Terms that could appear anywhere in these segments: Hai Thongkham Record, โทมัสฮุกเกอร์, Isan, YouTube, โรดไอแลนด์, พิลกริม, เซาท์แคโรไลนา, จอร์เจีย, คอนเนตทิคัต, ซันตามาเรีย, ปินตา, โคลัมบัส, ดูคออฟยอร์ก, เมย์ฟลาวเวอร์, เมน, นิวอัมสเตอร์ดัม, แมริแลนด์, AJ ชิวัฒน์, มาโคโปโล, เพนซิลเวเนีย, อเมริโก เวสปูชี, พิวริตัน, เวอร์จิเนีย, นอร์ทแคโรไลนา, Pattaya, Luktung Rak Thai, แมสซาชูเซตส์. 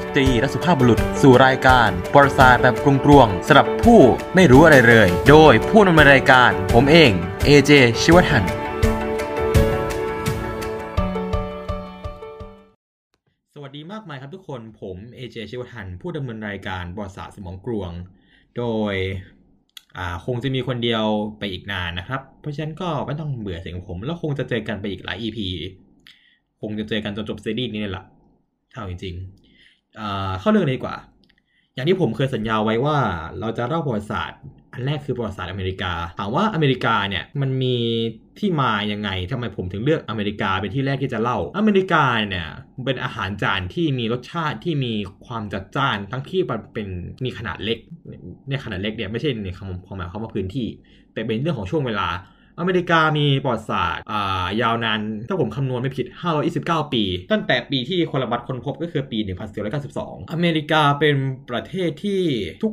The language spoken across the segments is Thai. สตรีและสุภาพบุรุษสู่รายการปราศรัยแบบกรุงๆสำหรับผู้ไม่รู้อะไรเลยโดยผู้ดำเนินรายการผมเอง AJ ชิวัฒน์สวัสดีมากมายครับทุกคนผม AJ ชิวัฒน์ผู้ดำเนินรายการปราศรัยสมองกลวงโดยคงจะมีคนเดียวไปอีกนานนะครับเพราะฉะนั้นก็ไม่ต้องเบื่อเสียงผมแล้วคงจะเจอกันไปอีกหลาย EP คงจะเจอกันจนจบซีรีส์นี้แหละเท่าจริงๆเข้าเรื่องเลยดีกว่าอย่างที่ผมเคยสัญญาไว้ว่าเราจะเล่าประวัติศาสตร์อันแรกคือประวัติศาสตร์อเมริกาถามว่าอเมริกาเนี่ยมันมีที่มายังไงทำไมผมถึงเลือกอเมริกาเป็นที่แรกที่จะเล่าอเมริกาเนี่ยเป็นอาหารจานที่มีรสชาติที่มีความจัดจ้านทั้งที่เป็นมีขนาดเล็กเนี่ยขนาดเล็กเนี่ยไม่ใช่ในความหมายของว่าพื้นที่แต่เป็นเรื่องของช่วงเวลาอเมริกามีประวัติศาสตร์ยาวนานถ้าผมคำนวณไม่ผิด529ปีตั้งแต่ปีที่โคลัมบัสค้นพบก็คือปี1492อเมริกาเป็นประเทศที่ทุก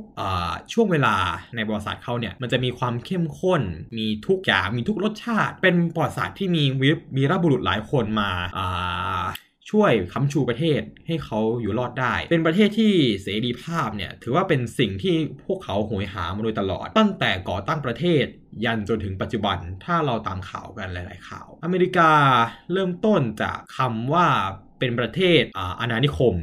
ช่วงเวลาในประวัติศาสตร์เขาเนี่ยมันจะมีความเข้มข้นมีทุกอย่างมีทุกรสชาติเป็นประวัติศาสตร์ที่มีวีรบุรุษหลายคนมาช่วยค้ำชูประเทศให้เขาอยู่รอดได้เป็นประเทศที่เสรีภาพเนี่ยถือว่าเป็นสิ่งที่พวกเขาโหยหามาโดยตลอดตั้งแต่ก่อตั้งประเทศยันจนถึงปัจจุบันถ้าเราตามข่าวกันหลายๆข่าวอเมริกาเริ่มต้นจากคำว่าเป็นประเทศอาณานิคม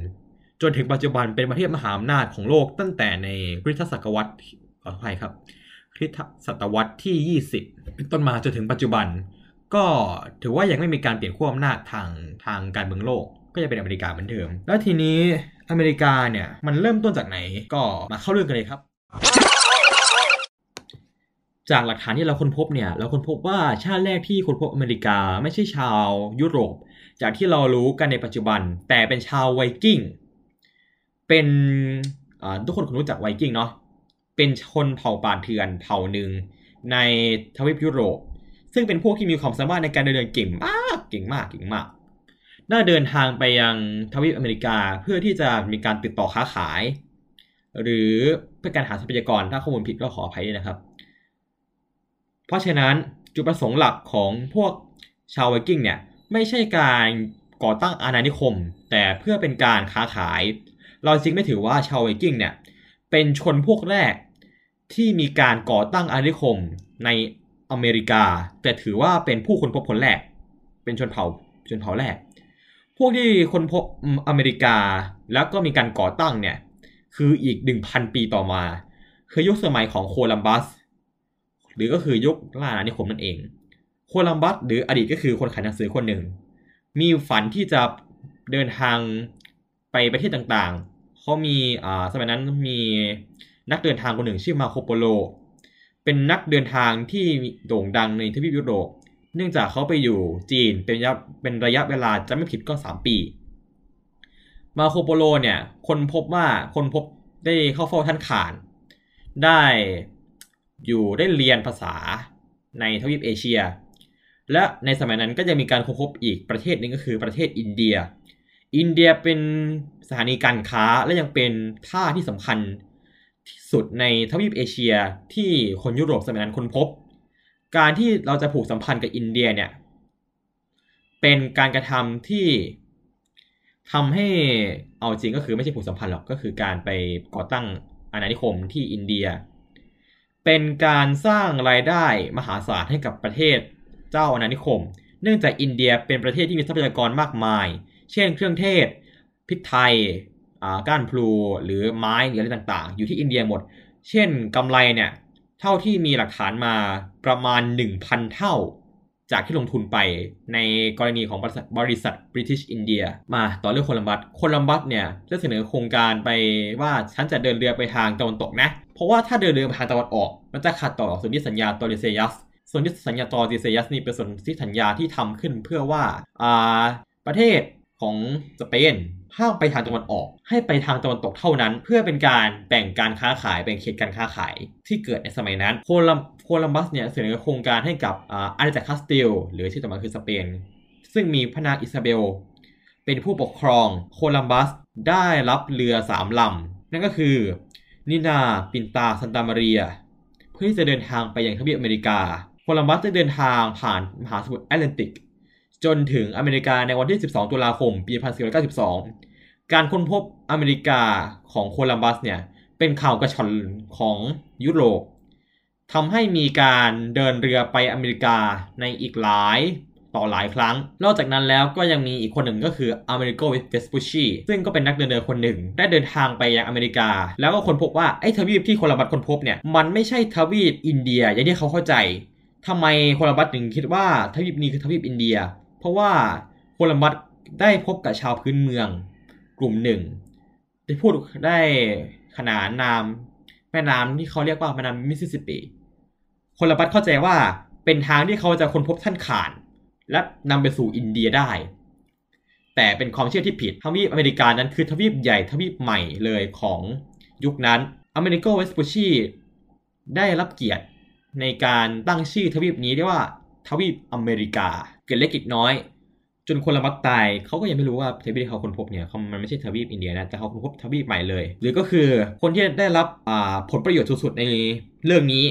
จนถึงปัจจุบันเป็นประเทศมหาอำนาจของโลกตั้งแต่ในคริสตศักราชขออภัยครับคริสตศตวรรษที่20เป็นต้นมาจนถึงปัจจุบันก็ถือว่ายังไม่มีการเปลี่ยนขั้วอำนาจทางการเมืองโลกก็จะเป็นอเมริกาเหมือนเดิมแล้วทีนี้อเมริกาเนี่ยมันเริ่มต้นจากไหนก็มาเข้าเรื่องกันเลยครับจากหลักฐานที่เราค้นพบเนี่ยเราค้นพบว่าชาติแรกที่ค้นพบอเมริกาไม่ใช่ชาวยุโรปจากที่เรารู้กันในปัจจุบันแต่เป็นชาวไวกิ้งเป็นทุกคนคงรู้จักไวกิ้งเนาะเป็นชนเผ่าป่าเถื่อนเผ่าหนึ่งในทวีปยุโรปซึ่งเป็นพวกที่มีความสามารถในการเดินเรือเก่งมากได้เดินทางไปยังทวีปอเมริกาเพื่อที่จะมีการติดต่อค้าขายหรือเพื่อการหาทรัพยากรถ้าข้อมูลผิดก็ขออภัยด้วยนะครับเพราะฉะนั้นจุดประสงค์หลักของพวกชาวไวกิ้งเนี่ยไม่ใช่การก่อตั้งอาณานิคมแต่เพื่อเป็นการค้าขายเราจึงไม่ถือว่าชาวไวกิ้งเนี่ยเป็นชนพวกแรกที่มีการก่อตั้งอาณานิคมในอเมริกาแต่ถือว่าเป็นผู้คนพบคนแรกเป็นชนเผ่าแรกพวกที่คนพบอเมริกาแล้วก็มีการก่อตั้งเนี่ยคืออีก 1,000 ปีต่อมาคือยุคสมัยของโคลัมบัสหรือก็คือยุคล่าอาณานิคมนั่นเองโคลัมบัสหรืออดีตก็คือคนขายหนังสือคนหนึ่งมีฝันที่จะเดินทางไปประเทศต่างๆเขามีสมัยนั้นมีนักเดินทางคนหนึ่งชื่อมาโคโปโลเป็นนักเดินทางที่โด่งดังในทวีปยุโรปเนื่องจากเขาไปอยู่จีนเป็นระยะเวลาจะไม่ผิดก็3ปีมาโคโปโลเนี่ยคนพบได้เข้าเฝ้าท่านข่านได้เรียนภาษาในทวีปเอเชียและในสมัยนั้นก็จะมีการค้นพบอีกประเทศหนึ่งก็คือประเทศอินเดียเป็นสถานีการค้าและยังเป็นท่าที่สำคัญที่สุดในทวีปเอเชียที่คนยุโรปสมัยนั้นค้นพบการที่เราจะผูกสัมพันธ์กับอินเดียเนี่ยเป็นการกระทำที่ทำให้เอาจริงก็คือไม่ใช่ผูกสัมพันธ์หรอกก็คือการไปก่อตั้งอาณานิคมที่อินเดียเป็นการสร้างรายได้มหาศาลให้กับประเทศเจ้าอาณานิคมเนื่องจากอินเดียเป็นประเทศที่มีทรัพยากรมากมายเช่นเครื่องเทศพริกไทยก้านพลูหรือไม้หรืออะไรต่างๆอยู่ที่อินเดียหมดเช่นกำไรเนี่ยเท่าที่มีหลักฐานมาประมาณ 1,000 เท่าจากที่ลงทุนไปในกรณีของบริษัท British India มาต่อเรื่องโคลัมบัสเนี่ยได้เสนอโครงการไปว่าฉันจะเดินเรือไปทางตะวันตกนะเพราะว่าถ้าเดินเรือไปทางตะวันออกมันจะขัดต่อสนธิสัญญาตอร์ดิเซยัสสนธิสัญญาตอร์ดิเซยัสนี่เป็นสนธิสัญญาที่ทำขึ้นเพื่อว่าประเทศของสเปนห้ามไปทางตะวันออกให้ไปทางตะวันตกเท่านั้นเพื่อเป็นการแบ่งการค้าขายแบ่งเขตการค้าขายที่เกิดในสมัยนั้นโคลัมบัสเนี่ยเสนอโครงการให้กับอาณาจักรคาสติลหรือชื่อต่อมาคือสเปนซึ่งมีพระนางอิซาเบลเป็นผู้ปกครองโคลัมบัสได้รับเรือ3ลำนั่นก็คือนินาปินตาซันตามาเรียเพื่อที่จะเดินทางไปยังทวีปอเมริกาโคลัมบัสได้เดินทางผ่านมหาสมุทรแอตแลนติกจนถึงอเมริกาในวันที่12 ตุลาคม ปี 1492การค้นพบ อเมริกาของโคลัมบัสเนี่ยเป็นข่าวกระฉ่อนของยุโรปทำให้มีการเดินเรือไปอเมริกาในอีกหลายต่อหลายครั้งนอกจากนั้นแล้วก็ยังมีอีกคนหนึ่งก็คืออเมริโก เวสปูชีซึ่งก็เป็นนักเดินเรือคนหนึ่งได้เดินทางไปยังอเมริกาแล้วก็ค้นพบว่าไอ้ทวีปที่โคลัมบัสค้นพบเนี่ยมันไม่ใช่ทวีปอินเดียอย่างที่เขาเข้าใจทำไมโคลัมบัสถึงคิดว่าทวีปนี้คือทวีปอินเดียเพราะว่าโคลัมบัสได้พบกับชาวพื้นเมืองกลุ่มหนึ่งได้พูดได้ขนานนามแม่น้ำที่เขาเรียกว่าแม่น้ำมิสซิสซิปปีโคลัมบัสเข้าใจว่าเป็นทางที่เขาจะค้นพบท่านข่านและนำไปสู่อินเดียได้แต่เป็นความเชื่อที่ผิดทวีปอเมริกานั้นคือทวีปใหญ่ทวีปใหม่เลยของยุคนั้นอเมริโก เวสปูชีได้รับเกียรติในการตั้งชื่อทวีปนี้เรียกว่าทวีปอเมริกาเกิดเล็กกิดน้อยจนคนละมัดตายเขาก็ยังไม่รู้ว่าทวีปที่เขาค้นพบเนี่ยมันไม่ใช่ทวีปอินเดียนะแต่เขาค้นพบทวีปใหม่เลยหรือก็คือคนที่ได้รับผลประโยชน์สุดๆในเรื่องนี้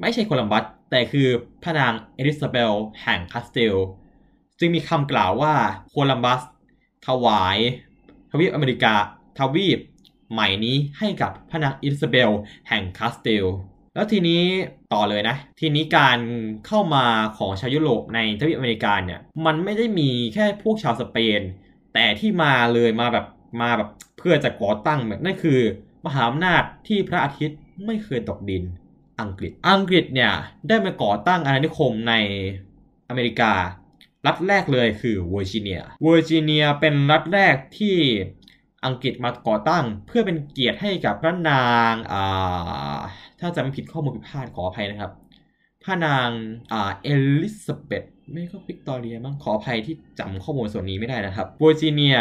ไม่ใช่โคลัมบัสแต่คือพระนางเอลิซาเบลแห่งคาสเตลจึงมีคำกล่าวว่าโคลัมบัสถวายทวีปอเมริกาทวีปใหม่นี้ให้กับพระนางเอลิซาเบลแห่งคาสเตลแล้วทีนี้ต่อเลยนะทีนี้การเข้ามาของชาวยุโรปในทวีปอเมริกาเนี่ยมันไม่ได้มีแค่พวกชาวสเปนแต่ที่มาเลยมาแบบเพื่อจะก่อตั้งนั่นคือมหาอำนาจที่พระอาทิตย์ไม่เคยตกดินอังกฤษเนี่ยได้มาก่อตั้งอาณานิคมในอเมริการัฐแรกเลยคือเวอร์จิเนียเป็นรัฐแรกที่อังกฤษมาก่อตั้งเพื่อเป็นเกียรติให้กับพระนางถ้าจำไม่ผิดข้อมูลผิดพลาดขออภัยนะครับพระนางเอลิซาเบธไม่ก็วิกตอเรียมั้งขออภัยที่จำข้อมูลส่วนนี้ไม่ได้นะครับเวอร์จิเนีย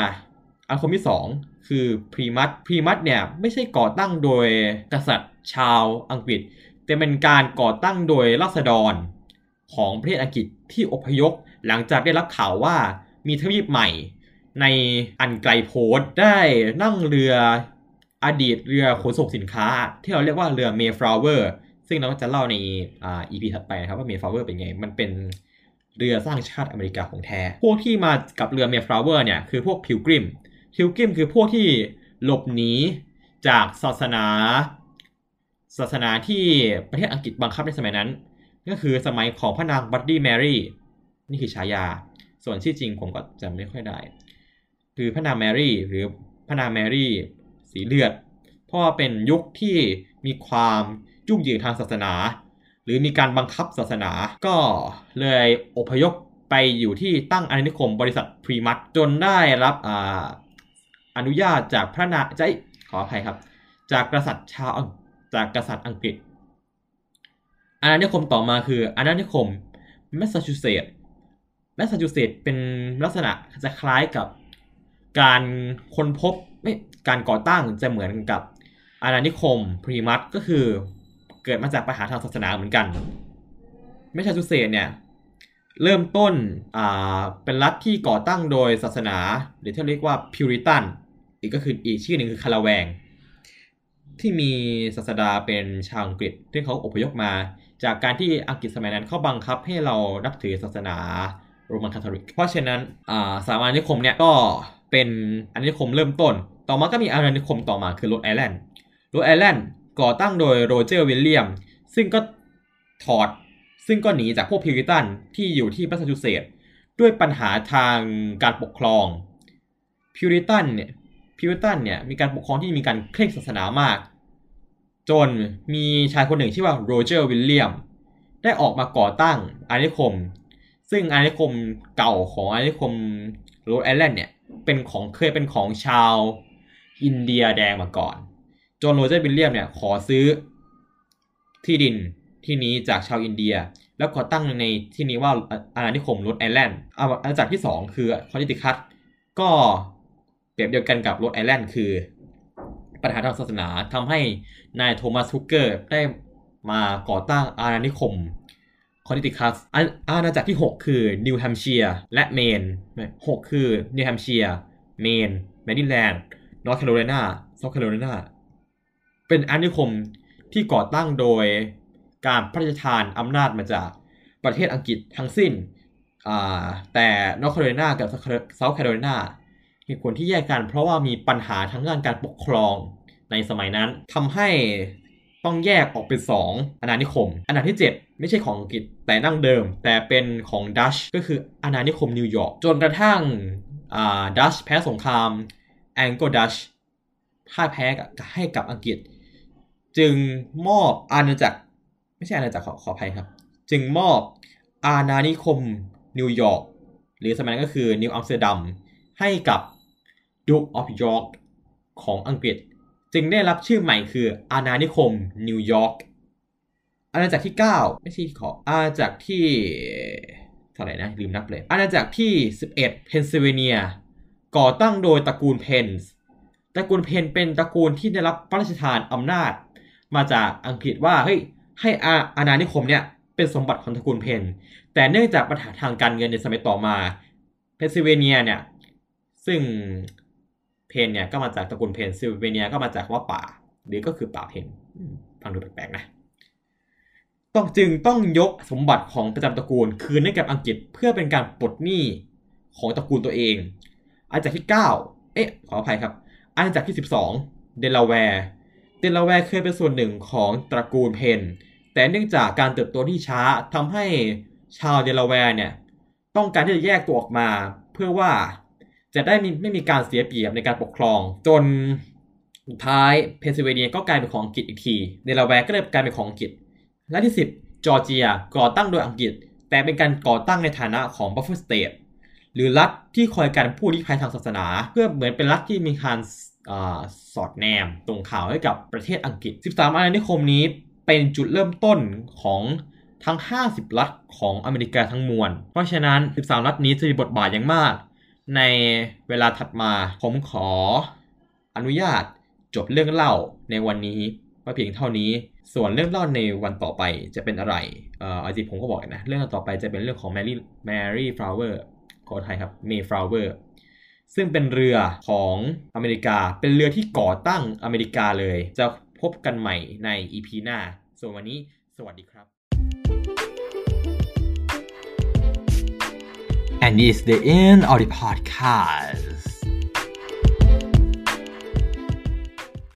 อาณานิคมที่2คือพรีมัสเนี่ยไม่ใช่ก่อตั้งโดยกษัตริย์ชาวอังกฤษแต่เป็นการก่อตั้งโดยราษฎรของประเทศอังกฤษที่อพยพหลังจากได้รับข่าวว่ามีทวีปใหม่ในอันไกลโพ้นได้นั่งเรืออดีตเรือขนส่งสินค้าที่เราเรียกว่าเรือเมย์ฟลาวเวอร์ซึ่งเราก็จะเล่าในอีพีถัดไปนะครับว่าเมย์ฟลาวเวอร์เป็นไงมันเป็นเรือสร้างชาติอเมริกาของแท้พวกที่มากับเรือเมย์ฟลาวเวอร์เนี่ยคือพวกพิลกริมคือพวกที่หลบหนีจากศาสนาที่ประเทศอังกฤษบังคับในสมัยนั้นก็คือสมัยของพระนางบัดดี้แมรี่นี่คือฉายาส่วนชื่อจริงผมก็จำไม่ค่อยได้คือพระนางแมรี่หรือพระนางแมรี่สีเลือดเพราะเป็นยุคที่มีความยุ่งเหยิงทางศาสนาหรือมีการบังคับศาสนาก็เลยอพยพไปอยู่ที่ตั้งอาณานิคมบริษัทพรีมัสจนได้รับอนุญาตจากพระนางขออภัยครับจากกษัตริย์อังกฤษอาณานิคมต่อมาคืออาณานิคมแมสซาชูเซตส์เป็นลักษณะจะคล้ายกับการค้นพบไม่การก่อตั้งจะเหมือนกับอาณานิคมพรีมัสก็คือเกิดมาจากปัญหาทางศาสนาเหมือนกันแมสซาชูเซตส์เนี่ยเริ่มต้นเป็นรัฐที่ก่อตั้งโดยศาสนาหรือที่เรียกว่าพิวริตันอีกชื่อหนึ่งคือคาราแวงที่มีศาสดาเป็นชาวอังกฤษที่เขาอพยพมาจากการที่อังกฤษสมัยนั้นเขาบังคับให้เรานับถือศาสนาโรมันคาทอลิกเพราะฉะนั้นสามอาณานิคมเนี่ยก็เป็นอาณานิคมเริ่มต้นต่อมาก็มีอาณานิคมต่อมาคือโรดไอแลนด์ก่อตั้งโดยโรเจอร์วิลเลียมซึ่งก็หนีจากพวกพิวริตันที่อยู่ที่แมสซาชูเซตส์ด้วยปัญหาทางการปกครองพิวริตันเนี่ยมีการปกครองที่มีการเคร่งศาสนามากจนมีชายคนหนึ่งชื่อว่าโรเจอร์วิลเลียมได้ออกมาก่อตั้งอาณานิคมซึ่งอาณานิคมเก่าของอาณานิคมโรดไอแลนด์เนี่ยเคยเป็นของชาวอินเดียแดงมาก่อนจนโรเจอร์วิลเลียมเนี่ยขอซื้อที่ดินที่นี้จากชาวอินเดียแล้วก่อตั้งในที่นี้ว่าอาณานิคมโรดไอแลนด์อาณาจักรที่2คือคอนเนตทิคัตก็เปรียบเดียวกันกับโรดไอแลนด์คือปัญหาทางศาสนาทำให้นายโทมัสฮุกเกอร์ได้มาก่อตั้งอาณานิคมคอนเนตทิคัตอาณาจักรที่6คือนิวแฮมป์เชียร์และเมน6คือนิวแฮมป์เชียร์เมนแมริแลนด์นอร์ทแคโรไลนาเซาท์แคโรไลนาเป็นอาณานิคมที่ก่อตั้งโดยการพระราชทานอำนาจมาจากประเทศอังกฤษทั้งสิ้นแต่นอร์ทแคโรไลนากับเซาท์แคโรไลนา เหตุผลที่แยกกันเพราะว่ามีปัญหาทางด้านการปกครองในสมัยนั้นทำให้ต้องแยกออกเป็น2อาณานิคมอาณาที่7ไม่ใช่ของอังกฤษแต่ดั้งเดิมแต่เป็นของดัชก็คืออาณานิคมนิวยอร์กจนกระทั่งดัชแพ้สงครามแองโกลดัชพ่ายแพ้ให้กับอังกฤษจึงมอบอาณาจักรไม่ใช่อาณาจักรขออภัยครับจึงมอบอาณานิคมนิวยอร์กหรือสมัยนั้นก็คือนิวอัมสเตอร์ดัมให้กับดูคออฟยอร์กของอังกฤษจึงได้รับชื่อใหม่คืออาณานิคมนิวยอร์กอาณาจักรที่9ไม่ใช่ขออาณาจักรที่เท่าไหร่นะลืมนับเลยอาณาจักรที่11เพนซิลเวเนียก่อตั้งโดยตระกูลเพนส์ตระกูลเพนเป็นตระกูลที่ได้รับพระราชทานอำนาจมาจากอังกฤษว่าเฮ้ยให้อาณานิคมเนี่ยเป็นสมบัติของตระกูลเพนแต่เนื่องจากปัญหาทางการเงินในสมัยต่อมาเพนซิลเวเนียเนี่ยซึ่งเพนเนี่ยก็มาจากตระกูลเพนซิลเวเนียก็มาจากว่าป่าหรือก็คือป่าเพนฟังดูแปลกๆนะจึงต้องยกสมบัติของประจำตระกูลคืนให้กับอังกฤษเพื่อเป็นการปลดหนี้ของตระกูลตัวเองอาณาจักรที่9ขออภัยครับอาณาจักรที่12เดลาแวร์เคยเป็นส่วนหนึ่งของตระกูลเพนแต่เนื่องจากการเติบโตที่ช้าทำให้ชาวเดลาแวร์เนี่ยต้องการที่จะแยกตัวออกมาเพื่อว่าจะได้ไม่มีการเสียเปรียบในการปกครองจนท้ายเพนซิลเวเนียก็กลายเป็นของอังกฤษอีกทีเดลาแวร์ก็เลยกลายเป็นของอังกฤษและที่10จอร์เจียก่อตั้งโดยอังกฤษแต่เป็นการก่อตั้งในฐานะของบัฟเฟอร์สเตทหรือรัฐที่คอยกันผู้ลี้ภัยทางศาสนาเพื่อเหมือนเป็นรัฐที่มีการสอดแนมตรงข่าวให้กับประเทศอังกฤษ13อาณานิคมนี้เป็นจุดเริ่มต้นของทั้ง50รัฐของอเมริกาทั้งมวลเพราะฉะนั้น13รัฐนี้จะมีบทบาทอย่างมากในเวลาถัดมาผมขออนุญาตจบเรื่องเล่าในวันนี้ว่าเพียงเท่านี้ส่วนเรื่องเล่าในวันต่อไปจะเป็นอะไรอาจารย์ผมก็บอกนะเรื่องต่อไปจะเป็นเรื่องของแมรี่ฟลาวเวอร์ขอไทยครับเมย์ฟลาวเวอร์ซึ่งเป็นเรือของอเมริกาเป็นเรือที่ก่อตั้งอเมริกาเลยจะพบกันใหม่ใน EP หน้าส่วนวันนี้สวัสดีครับ And this is the end of the podcast